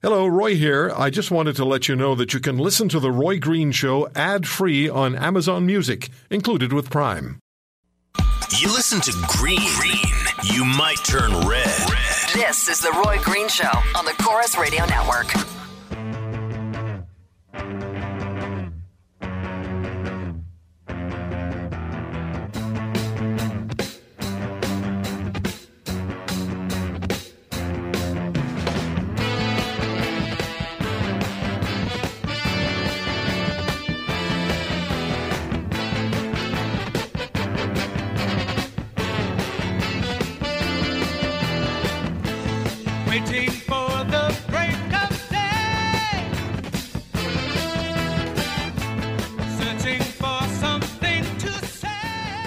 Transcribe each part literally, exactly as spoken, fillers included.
Hello, Roy here. I just wanted to let you know that you can listen to The Roy Green Show ad-free on Amazon Music, included with Prime. You listen to Green, Green. You might turn red. red. This is The Roy Green Show on the Corus Radio Network.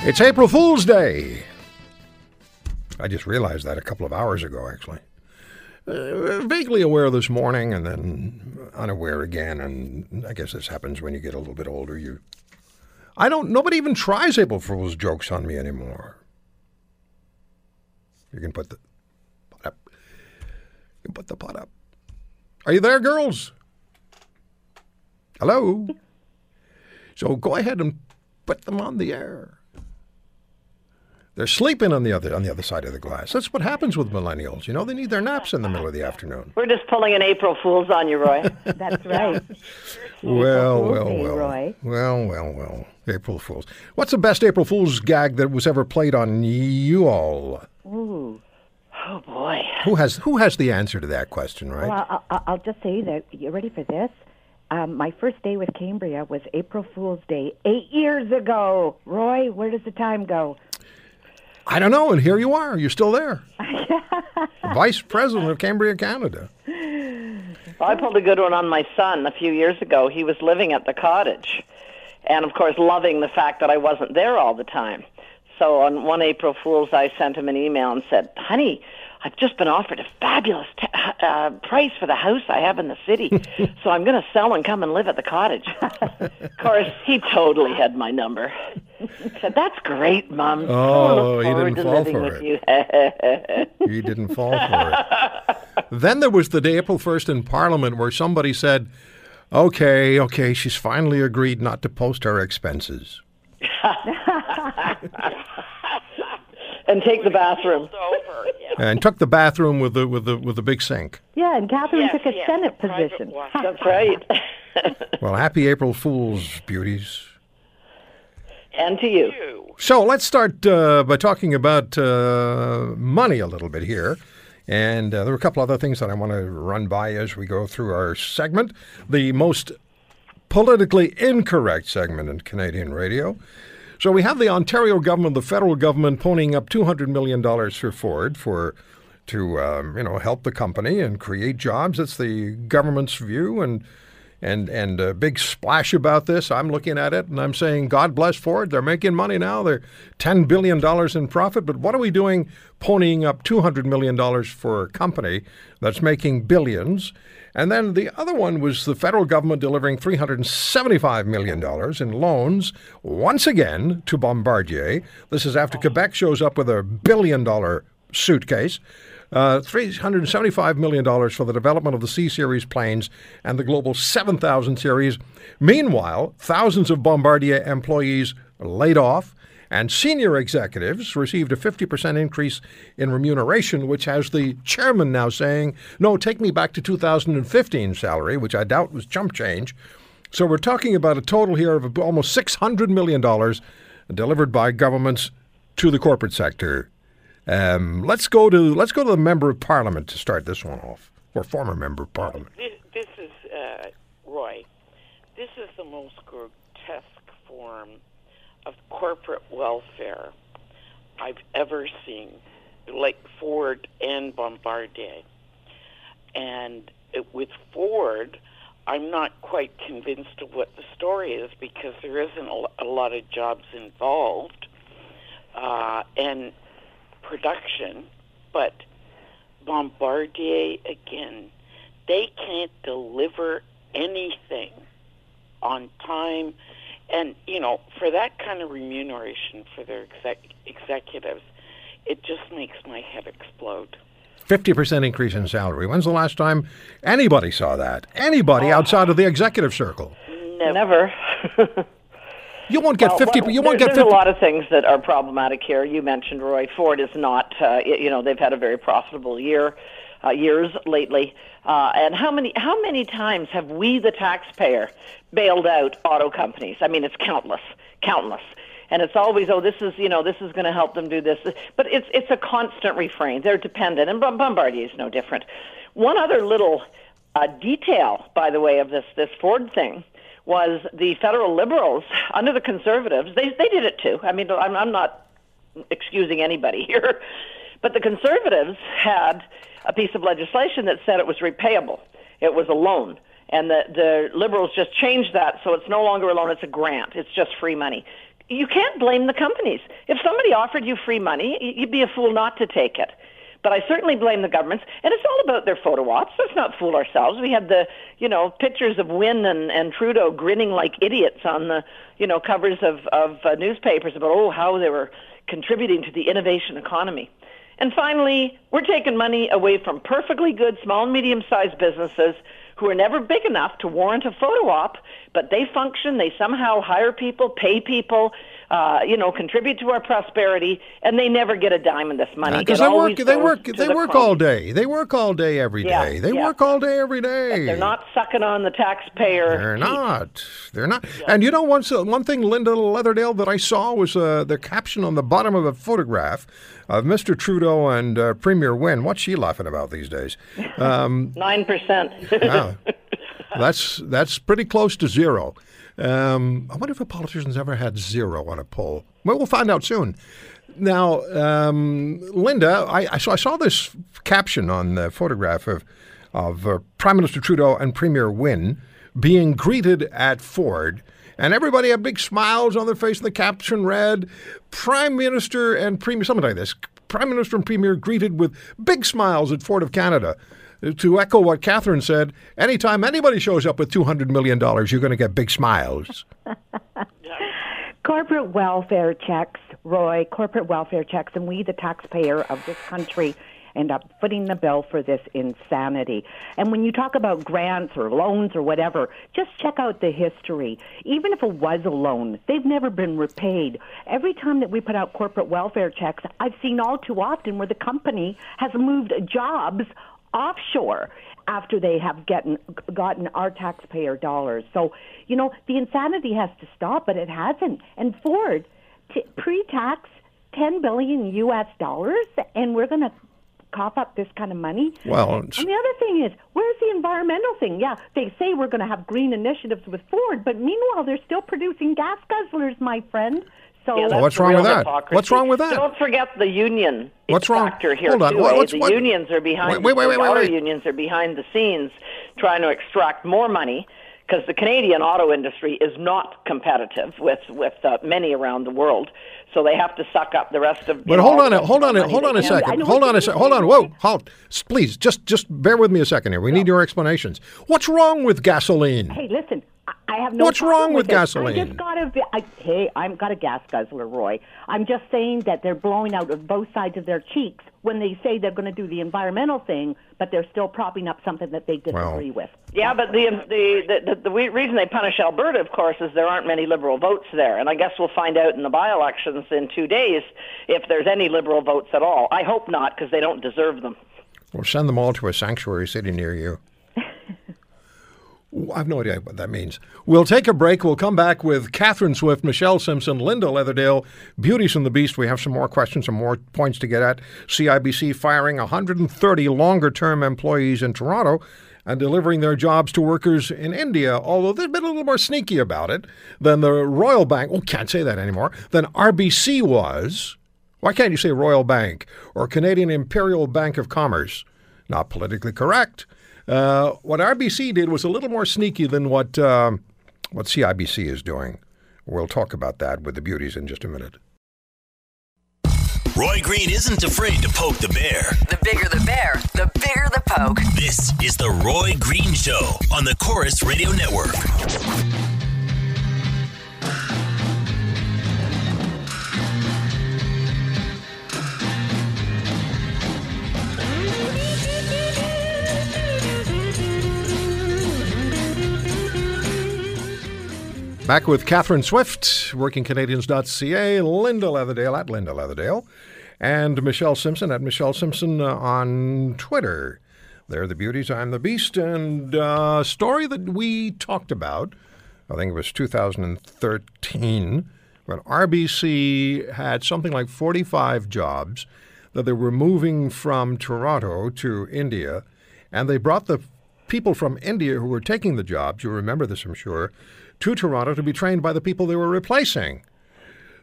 It's April Fool's Day. I just realized that a couple of hours ago, actually. Uh, vaguely aware this morning and then unaware again, and I guess this happens when you get a little bit older. You, I don't, nobody even tries April Fool's jokes on me anymore. You can put the pot up. You can put the pot up. Are you there, girls? Hello? So go ahead and put them on the air. They're sleeping on the other on the other side of the glass. That's what happens with millennials. You know, they need their naps in the middle of the afternoon. We're just pulling an April Fool's on you, Roy. That's right. Well, well, day, well. Roy. Well, well, well. April Fool's. What's the best April Fool's gag that was ever played on you all? Ooh. Oh, boy. Who has who has the answer to that question, right? Well, I'll, I'll just say that. You ready for this? Um, my first day with Cambria was April Fool's Day eight years ago. Roy, where does the time go? I don't know, and here you are. You're still there. Vice President of Cambria, Canada. Well, I pulled a good one on my son a few years ago. He was living at the cottage and, of course, loving the fact that I wasn't there all the time. So on one April Fool's, I sent him an email and said, honey, I've just been offered a fabulous t- uh, price for the house I have in the city, so I'm going to sell and come and live at the cottage. Of course, he totally had my number. He said, that's great, Mom. Oh, he didn't fall for it. He didn't fall for it. Then there was the day, April first, in Parliament where somebody said, okay, okay, she's finally agreed not to post her expenses. And take the bathroom. Over, yeah. And took the bathroom with the with the with the big sink. Yeah, and Catherine yes, took a yes, Senate position. That's right. Well, happy April Fools, beauties. And to you. So let's start uh, by talking about uh, money a little bit here. And uh, there are a couple other things that I want to run by as we go through our segment. The most politically incorrect segment in Canadian radio. So we have the Ontario government, the federal government, ponying up two hundred million dollars for Ford for to um, you know help the company and create jobs. That's the government's view, and and and a big splash about this. I'm looking at it and I'm saying, God bless Ford. They're making money now. They're ten billion dollars in profit. But what are we doing ponying up two hundred million dollars for a company that's making billions? And then the other one was the federal government delivering three hundred seventy-five million dollars in loans, once again, to Bombardier. This is after Quebec shows up with a billion-dollar suitcase. Uh, three hundred seventy-five million dollars for the development of the C-Series planes and the Global seven thousand series. Meanwhile, thousands of Bombardier employees are laid off, and senior executives received a fifty percent increase in remuneration, which has the chairman now saying, no, take me back to two thousand fifteen salary, which I doubt was chump change. So we're talking about a total here of almost six hundred million dollars delivered by governments to the corporate sector. Um, let's go to let's go to the Member of Parliament to start this one off, or former Member of Parliament. This, this is, uh, Roy, this is the most grotesque form of corporate welfare I've ever seen, like Ford and Bombardier. And it, with Ford, I'm not quite convinced of what the story is because there isn't a, a lot of jobs involved uh, and production. But Bombardier, again, they can't deliver anything on time. And, you know, for that kind of remuneration for their exec- executives, it just makes my head explode. fifty percent increase in salary. When's the last time anybody saw that? Anybody oh. outside of the executive circle? Never. Never. You won't get well, fifty. Well, you won't there, get. There's fifty. A lot of things that are problematic here. You mentioned Roy. Ford is not. Uh, you know, they've had a very profitable year, uh, years lately. Uh, and how many? How many times have we, the taxpayer, bailed out auto companies? I mean, it's countless, countless. And it's always, oh, this is, you know, this is going to help them do this. But it's it's a constant refrain. They're dependent, and Bombardier is no different. One other little uh, detail, by the way, of this this Ford thing. Was the federal Liberals under the Conservatives? They they did it too. I mean, I'm, I'm not excusing anybody here, but the Conservatives had a piece of legislation that said it was repayable. It was a loan, and the the Liberals just changed that, so it's no longer a loan. It's a grant. It's just free money. You can't blame the companies. If somebody offered you free money, you'd be a fool not to take it. But I certainly blame the governments, and it's all about their photo ops. Let's not fool ourselves. We had the, you know, pictures of Wynne and, and Trudeau grinning like idiots on the, you know, covers of, of uh, newspapers about, oh, how they were contributing to the innovation economy. And finally, we're taking money away from perfectly good small and medium-sized businesses who are never big enough to warrant a photo op, but they function, they somehow hire people, pay people, uh, you know, contribute to our prosperity, and they never get a dime of this money. Because yeah, they work, they work, they the work all day. They work all day every yeah, day. They yeah. work all day every day. But they're not sucking on the taxpayer. They're heat. not. They're not. Yeah. And you know, one one thing, Linda Leatherdale, that I saw was uh, the caption on the bottom of a photograph of Mister Trudeau and uh, Premier Wynne. What's she laughing about these days? Um, Nine percent. Wow. That's that's pretty close to zero. Um, I wonder if a politician's ever had zero on a poll. Well, we'll find out soon. Now, um, Linda, I, I, saw, I saw this caption on the photograph of, of uh, Prime Minister Trudeau and Premier Wynne being greeted at Ford, and everybody had big smiles on their face, and the caption read, Prime Minister and Premier, something like this, Prime Minister and Premier greeted with big smiles at Ford of Canada. To echo what Catherine said, anytime anybody shows up with two hundred million dollars, you're going to get big smiles. Corporate welfare checks, Roy, corporate welfare checks, and we, the taxpayer of this country, end up footing the bill for this insanity. And when you talk about grants or loans or whatever, just check out the history. Even if it was a loan, they've never been repaid. Every time that we put out corporate welfare checks, I've seen all too often where the company has moved jobs offshore after they have gotten gotten our taxpayer dollars. So, you know, the insanity has to stop, but it hasn't. And Ford, t- pre-tax, ten billion U S dollars, and we're going to cough up this kind of money. Well, and the other thing is, where's the environmental thing? Yeah, they say we're going to have green initiatives with Ford, but meanwhile, they're still producing gas guzzlers, my friend. So yeah, well, what's wrong with that? Hypocrisy. What's wrong with that? Don't forget the union what's factor wrong? here. Hold on. Too, what, what's, the what? unions are behind. Wait, wait, wait, the wait, wait, wait. unions are behind the scenes, trying to extract more money because the Canadian auto industry is not competitive with with uh, many around the world. So they have to suck up the rest of. But know, hold on, a, hold on, a, hold on a second. Hold on a second. Hold on. Whoa, halt! Please, just just bear with me a second here. We no. need your explanations. What's wrong with gasoline? Hey, listen. I have no What's wrong with, with gasoline? I just got a, I, hey, I've got a gas guzzler, Roy. I'm just saying that they're blowing out of both sides of their cheeks when they say they're going to do the environmental thing, but they're still propping up something that they disagree well, with. Yeah, but the the, the the the reason they punish Alberta, of course, is there aren't many Liberal votes there. And I guess we'll find out in the by-elections in two days if there's any Liberal votes at all. I hope not, because they don't deserve them. Well, send them all to a sanctuary city near you. I have no idea what that means. We'll take a break. We'll come back with Catherine Swift, Michelle Simpson, Linda Leatherdale, Beauties and the Beast. We have some more questions, some more points to get at. C I B C firing one hundred thirty longer-term employees in Toronto and delivering their jobs to workers in India, although they've been a little more sneaky about it than the Royal Bank. Oh, can't say that anymore. Than R B C was. Why can't you say Royal Bank or Canadian Imperial Bank of Commerce? Not politically correct. Uh, what R B C did was a little more sneaky than what um, what C I B C is doing. We'll talk about that with the beauties in just a minute. Roy Green isn't afraid to poke the bear. The bigger the bear, the bigger the poke. This is the Roy Green Show on the Corus Radio Network. Back with Catherine Swift, working canadians dot c a, Linda Leatherdale at Linda Leatherdale, and Michelle Simpson at Michelle Simpson on Twitter. They're the beauties, I'm the beast, and a story that we talked about, I think it was two thousand thirteen, when R B C had something like forty-five jobs that they were moving from Toronto to India, and they brought the people from India who were taking the jobs, you remember this I'm sure, to Toronto to be trained by the people they were replacing.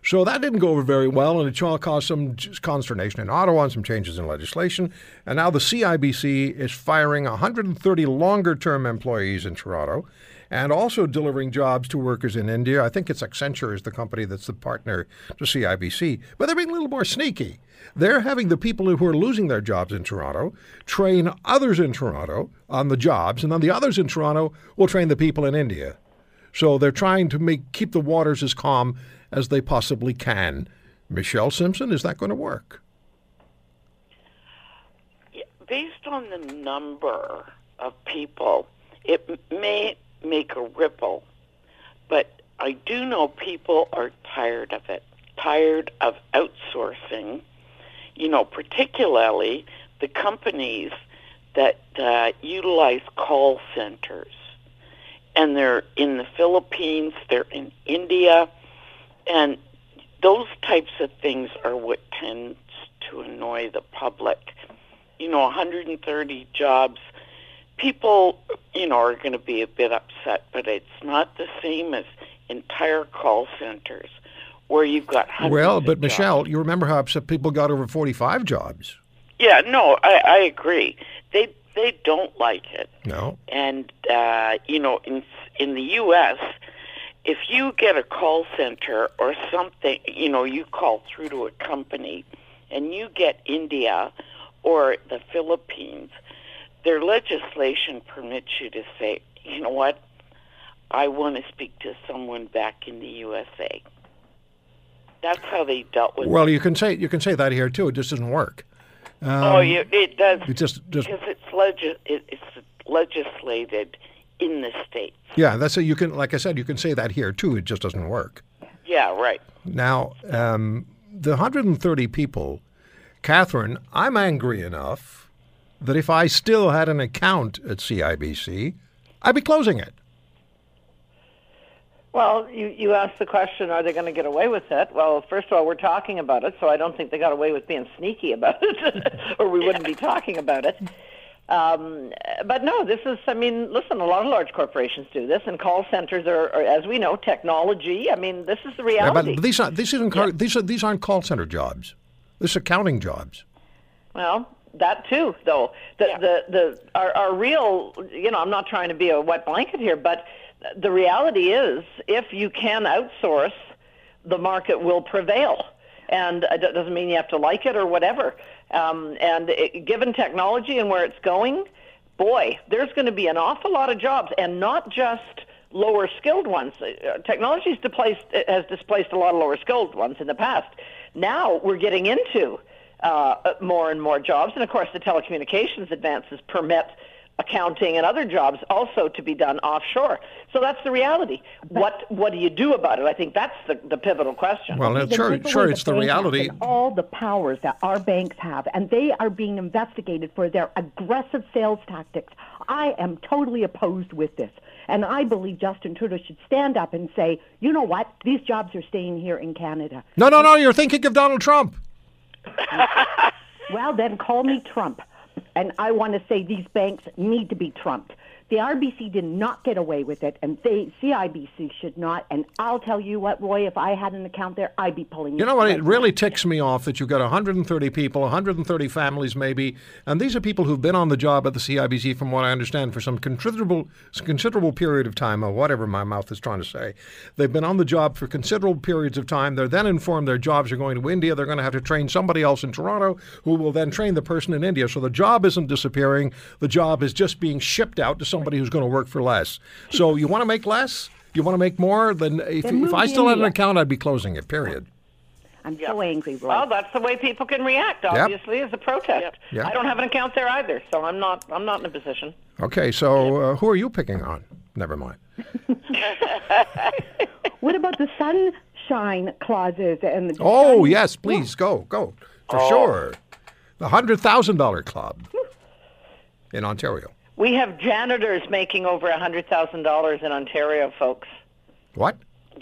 So that didn't go over very well, and it caused some consternation in Ottawa and some changes in legislation. And now the C I B C is firing one hundred thirty longer-term employees in Toronto and also delivering jobs to workers in India. I think it's Accenture is the company that's the partner to C I B C. But they're being a little more sneaky. They're having the people who are losing their jobs in Toronto train others in Toronto on the jobs, and then the others in Toronto will train the people in India. So they're trying to make keep the waters as calm as they possibly can. Michelle Simpson, is that going to work? Based on the number of people, it may make a ripple, but I do know people are tired of it, tired of outsourcing, you know, particularly the companies that uh, utilize call centers. And they're in the Philippines, they're in India, and those types of things are what tends to annoy the public. You know, one hundred thirty jobs, people, you know, are going to be a bit upset, but it's not the same as entire call centers where you've got hundreds of jobs. Well, but Michelle, you remember how upset people got over forty-five jobs. Yeah, no, I, I agree. They They don't like it. No. And, uh, you know, in in the U S, if you get a call center or something, you know, you call through to a company and you get India or the Philippines, their legislation permits you to say, you know what, I want to speak to someone back in the U S A. That's how they dealt with it. Well, you can say, you can say that here, too. It just doesn't work. Um, oh, you, it does, it just, just, because it's, legi- it, it's legislated in the States. Yeah, that's a, you can, like I said, you can say that here, too. It just doesn't work. Yeah, right. Now, um, the one hundred thirty people, Catherine, I'm angry enough that if I still had an account at C I B C, I'd be closing it. Well, you, you asked the question, are they going to get away with it? Well, first of all, we're talking about it, so I don't think they got away with being sneaky about it, or we wouldn't be talking about it. Um, but no, this is, I mean, listen, a lot of large corporations do this, and call centers are, are as we know, technology. I mean, this is the reality. Yeah, but these, aren't, these, isn't, yeah. these, are, these aren't call center jobs. This is accounting jobs. Well, that too, though. The, yeah. the, the, our, our real, you know, I'm not trying to be a wet blanket here, but the reality is, if you can outsource, the market will prevail. And it doesn't mean you have to like it or whatever. Um, and it, given technology and where it's going, boy, there's going to be an awful lot of jobs, and not just lower skilled ones. Technology has displaced, has displaced a lot of lower skilled ones in the past. Now we're getting into uh, more and more jobs. And, of course, the telecommunications advances permit accounting and other jobs also to be done offshore. So that's the reality. What what do you do about it? I think that's the, the pivotal question. Well, no, sure, sure, it's the reality. All the powers that our banks have, and they are being investigated for their aggressive sales tactics. I am totally opposed with this. And I believe Justin Trudeau should stand up and say, you know what, these jobs are staying here in Canada. No, no, no, you're thinking of Donald Trump. Well, then call me Trump. And I want to say these banks need to be trumped. The R B C did not get away with it, and they, C I B C should not. And I'll tell you what, Roy, if I had an account there, I'd be pulling. You know what? It really ticks me off that you've got one hundred thirty people, one hundred thirty families maybe, and these are people who've been on the job at the C I B C, from what I understand, for some considerable considerable period of time, or whatever my mouth is trying to say. They've been on the job for considerable periods of time. They're then informed their jobs are going to India. They're going to have to train somebody else in Toronto who will then train the person in India. So the job isn't disappearing. The job is just being shipped out to somebody. Somebody who's going to work for less. So you want to make less? You want to make more? Then if, if I still had an account, I'd be closing it, period. I'm yep. so angry, Roy. Well, that's the way people can react, obviously, yep. as a protest. Yep. Yep. I don't have an account there either, so I'm not I'm not in a position. Okay, so uh, who are you picking on? Never mind. What about the sunshine clauses? And the oh, sun- yes, please, go, go, for oh. sure. The one hundred thousand dollars club in Ontario. We have janitors making over one hundred thousand dollars in Ontario, folks. What?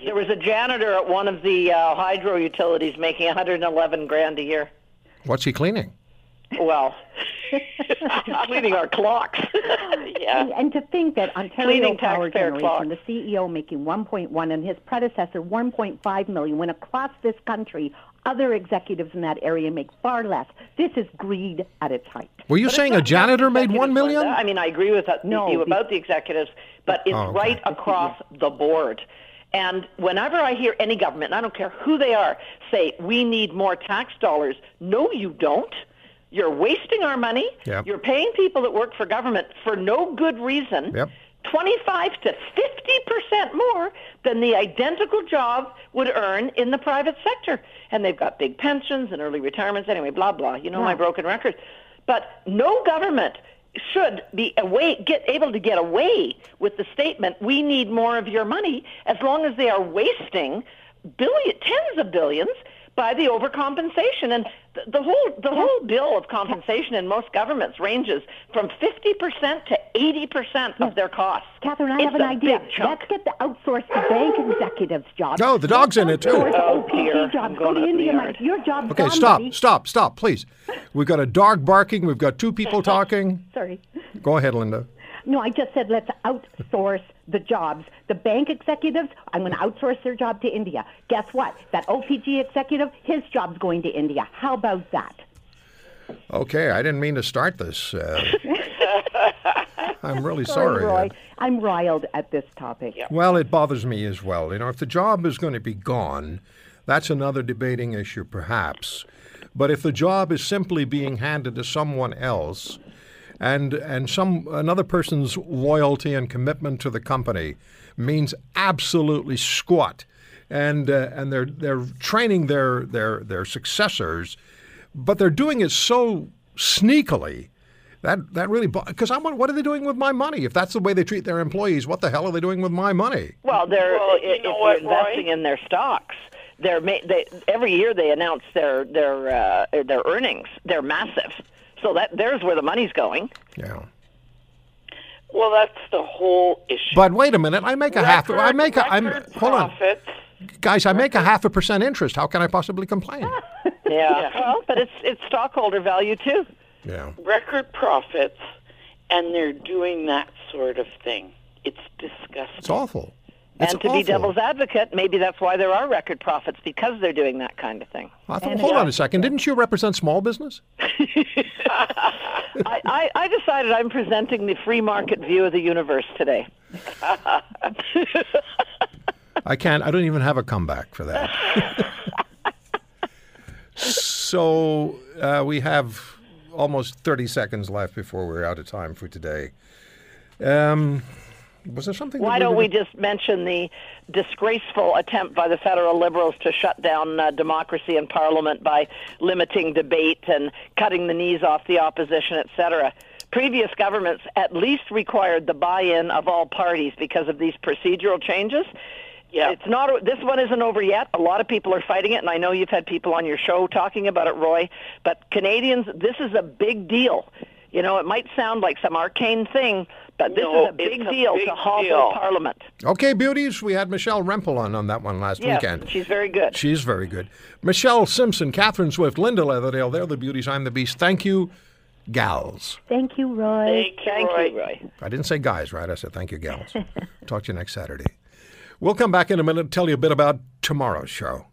There was a janitor at one of the uh, hydro utilities making one hundred eleven grand a year. What's he cleaning? Well, cleaning our clocks. Yeah. And to think that Ontario cleaning Power Generation, clocks. The C E O making one point one and his predecessor one point five million, when across this country, other executives in that area make far less. This is greed at its height. Were you but saying a janitor made one million? Linda. I mean, I agree with that, no, you about the executives, but it's oh, okay. right across the board. And whenever I hear any government, and I don't care who they are, say, we need more tax dollars, no, you don't. You're wasting our money. Yep. You're paying people that work for government for no good reason, yep. twenty-five to fifty percent more than the identical job would earn in the private sector. And they've got big pensions and early retirements. Anyway, blah, blah. You know yeah. my broken record. But no government should be away, get able to get away with the statement, we need more of your money, as long as they are wasting billion, tens of billions by the overcompensation. And th- the whole the whole bill of compensation in most governments ranges from fifty percent to eighty percent of their costs. Catherine, I it's have an idea. Let's get the outsourced bank executives' jobs. No, the dog's in it too. Oh, O P G jobs. Go to India. Your job's okay, gone, stop, buddy. stop, stop, please. We've got a dog barking. We've got two people talking. Sorry. Go ahead, Linda. No, I just said let's outsource the jobs. The bank executives, I'm going to outsource their job to India. Guess what? That O P G executive, his job's going to India. How about that? Okay, I didn't mean to start this. Uh, I'm really sorry. sorry Roy. I'm riled at this topic. Yeah. Well, it bothers me as well. You know, if the job is going to be gone, that's another debating issue perhaps. But if the job is simply being handed to someone else, And and some another person's loyalty and commitment to the company means absolutely squat, and uh, and they're they're training their their their successors, but they're doing it so sneakily that that really because I want what are they doing with my money? If that's the way they treat their employees, what the hell are they doing with my money? Well, they're well, you if, know if what, they're investing Roy? in their stocks. They're they, every year they announce their their uh, their earnings. They're massive. So that there's where the money's going. Yeah. Well, that's the whole issue. But wait a minute, I make record, a half. I make a. I'm hold on, guys. I make a half a percent interest. How can I possibly complain? yeah. yeah. Well, but it's it's stockholder value too. Yeah. Record profits, and they're doing that sort of thing. It's disgusting. It's awful. It's and to awful. be devil's advocate, maybe that's why there are record profits, because they're doing that kind of thing. I thought, hold on a second. Didn't you represent small business? I, I, I decided I'm presenting the free market view of the universe today. I can't. I don't even have a comeback for that. So uh, we have almost thirty seconds left before we're out of time for today. Um... Was there something? Why don't we just mention the disgraceful attempt by the federal Liberals to shut down uh, democracy in Parliament by limiting debate and cutting the knees off the opposition, et cetera? Previous governments at least required the buy-in of all parties because of these procedural changes. Yeah. It's not. This one isn't over yet. A lot of people are fighting it, and I know you've had people on your show talking about it, Roy. But Canadians, this is a big deal. You know, it might sound like some arcane thing, but this no, is a big a deal big to hobble Parliament. Okay, beauties, we had Michelle Rempel on, on that one last yes, weekend. She's very good. She's very good. Michelle Simpson, Catherine Swift, Linda Leatherdale, they're the beauties. I'm the beast. Thank you, gals. Thank you, Roy. Thank you, Roy. Roy. I didn't say guys, right? I said thank you, gals. Talk to you next Saturday. We'll come back in a minute and tell you a bit about tomorrow's show.